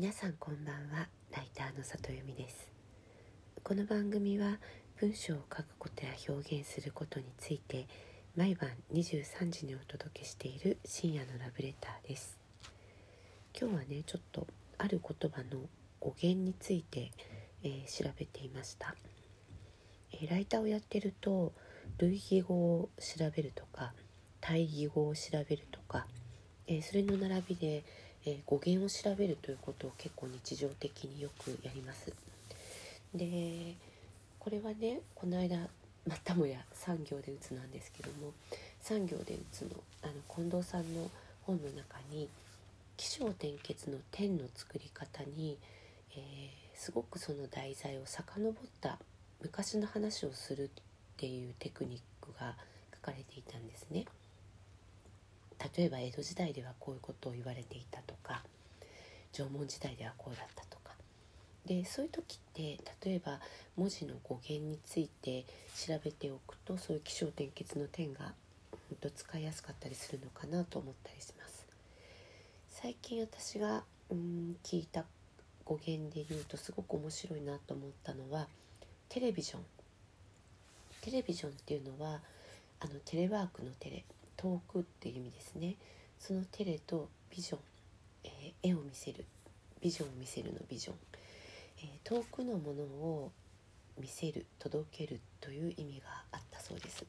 皆さんこんばんは、ライターの里由美です。この番組は文章を書くことや表現することについて毎晩23時にお届けしている深夜のラブレターです。今日はね、ちょっとある言葉の語源について、調べていました。ライターをやってると類義語を調べるとか対義語を調べるとか、それの並びで語源を調べるということを結構日常的によくやります。で、これはね、この間またもや産業でうつなんですけども、産業でうつの近藤さんの本の中に起承転結の点の作り方に、すごくその題材を遡った昔の話をするっていうテクニックが書かれていたんですね。例えば江戸時代ではこういうことを言われていたとか、縄文時代ではこうだったとかで、そういう時って例えば文字の語源について調べておくと、そういう起承転結の点が使いやすかったりするのかなと思ったりします。最近私が聞いた語源で言うとすごく面白いなと思ったのはテレビジョン。テレビジョンっていうのはテレワークのテレ、遠くっていう意味ですね。そのテレとビジョン、絵を見せる、ビジョンを見せるのビジョン、遠くのものを見せる、届けるという意味があったそうです。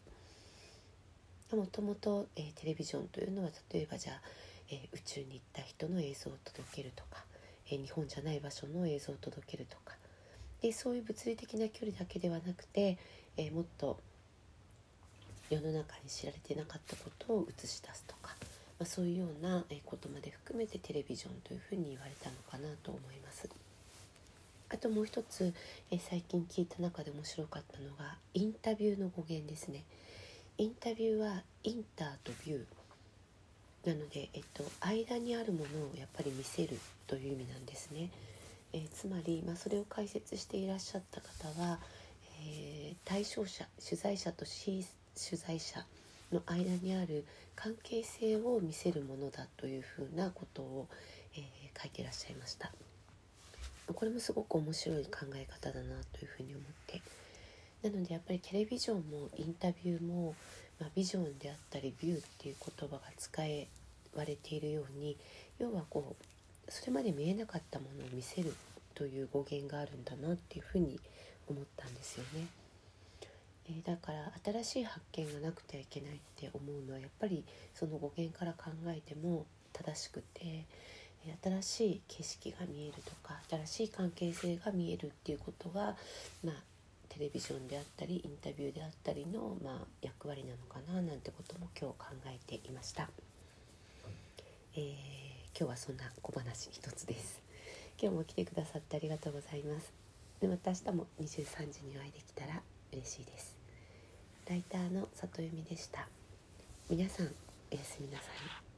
もともとテレビジョンというのは、例えばじゃあ、宇宙に行った人の映像を届けるとか、日本じゃない場所の映像を届けるとかで、そういう物理的な距離だけではなくて、もっと世の中に知られてなかったことを映し出すとか、そういうようなことまで含めてテレビジョンというふうに言われたのかなと思います。あともう一つ、最近聞いた中で面白かったのがインタビューの語源ですね。インタビューはインターとビューなので、間にあるものをやっぱり見せるという意味なんですね。つまり、それを解説していらっしゃった方は、対象者、取材者と取材者の間にある関係性を見せるものだというふうなことを、書いていらっしゃいました。これもすごく面白い考え方だなというふうに思って、なのでやっぱりテレビジョンもインタビューも、ビジョンであったりビューっていう言葉が使われているように、要はこうそれまで見えなかったものを見せるという語源があるんだなっていうふうに思ったんですよね。だから新しい発見がなくてはいけないって思うのは、やっぱりその語源から考えても正しくて、新しい景色が見えるとか新しい関係性が見えるっていうことが、テレビジョンであったりインタビューであったりの、役割なのかななんてことも今日考えていました。今日はそんな小話一つです。今日も来てくださってありがとうございます。で、また明日も23時にお会いできたら嬉しいです。ライターの里由美でした。皆さんおやすみなさい。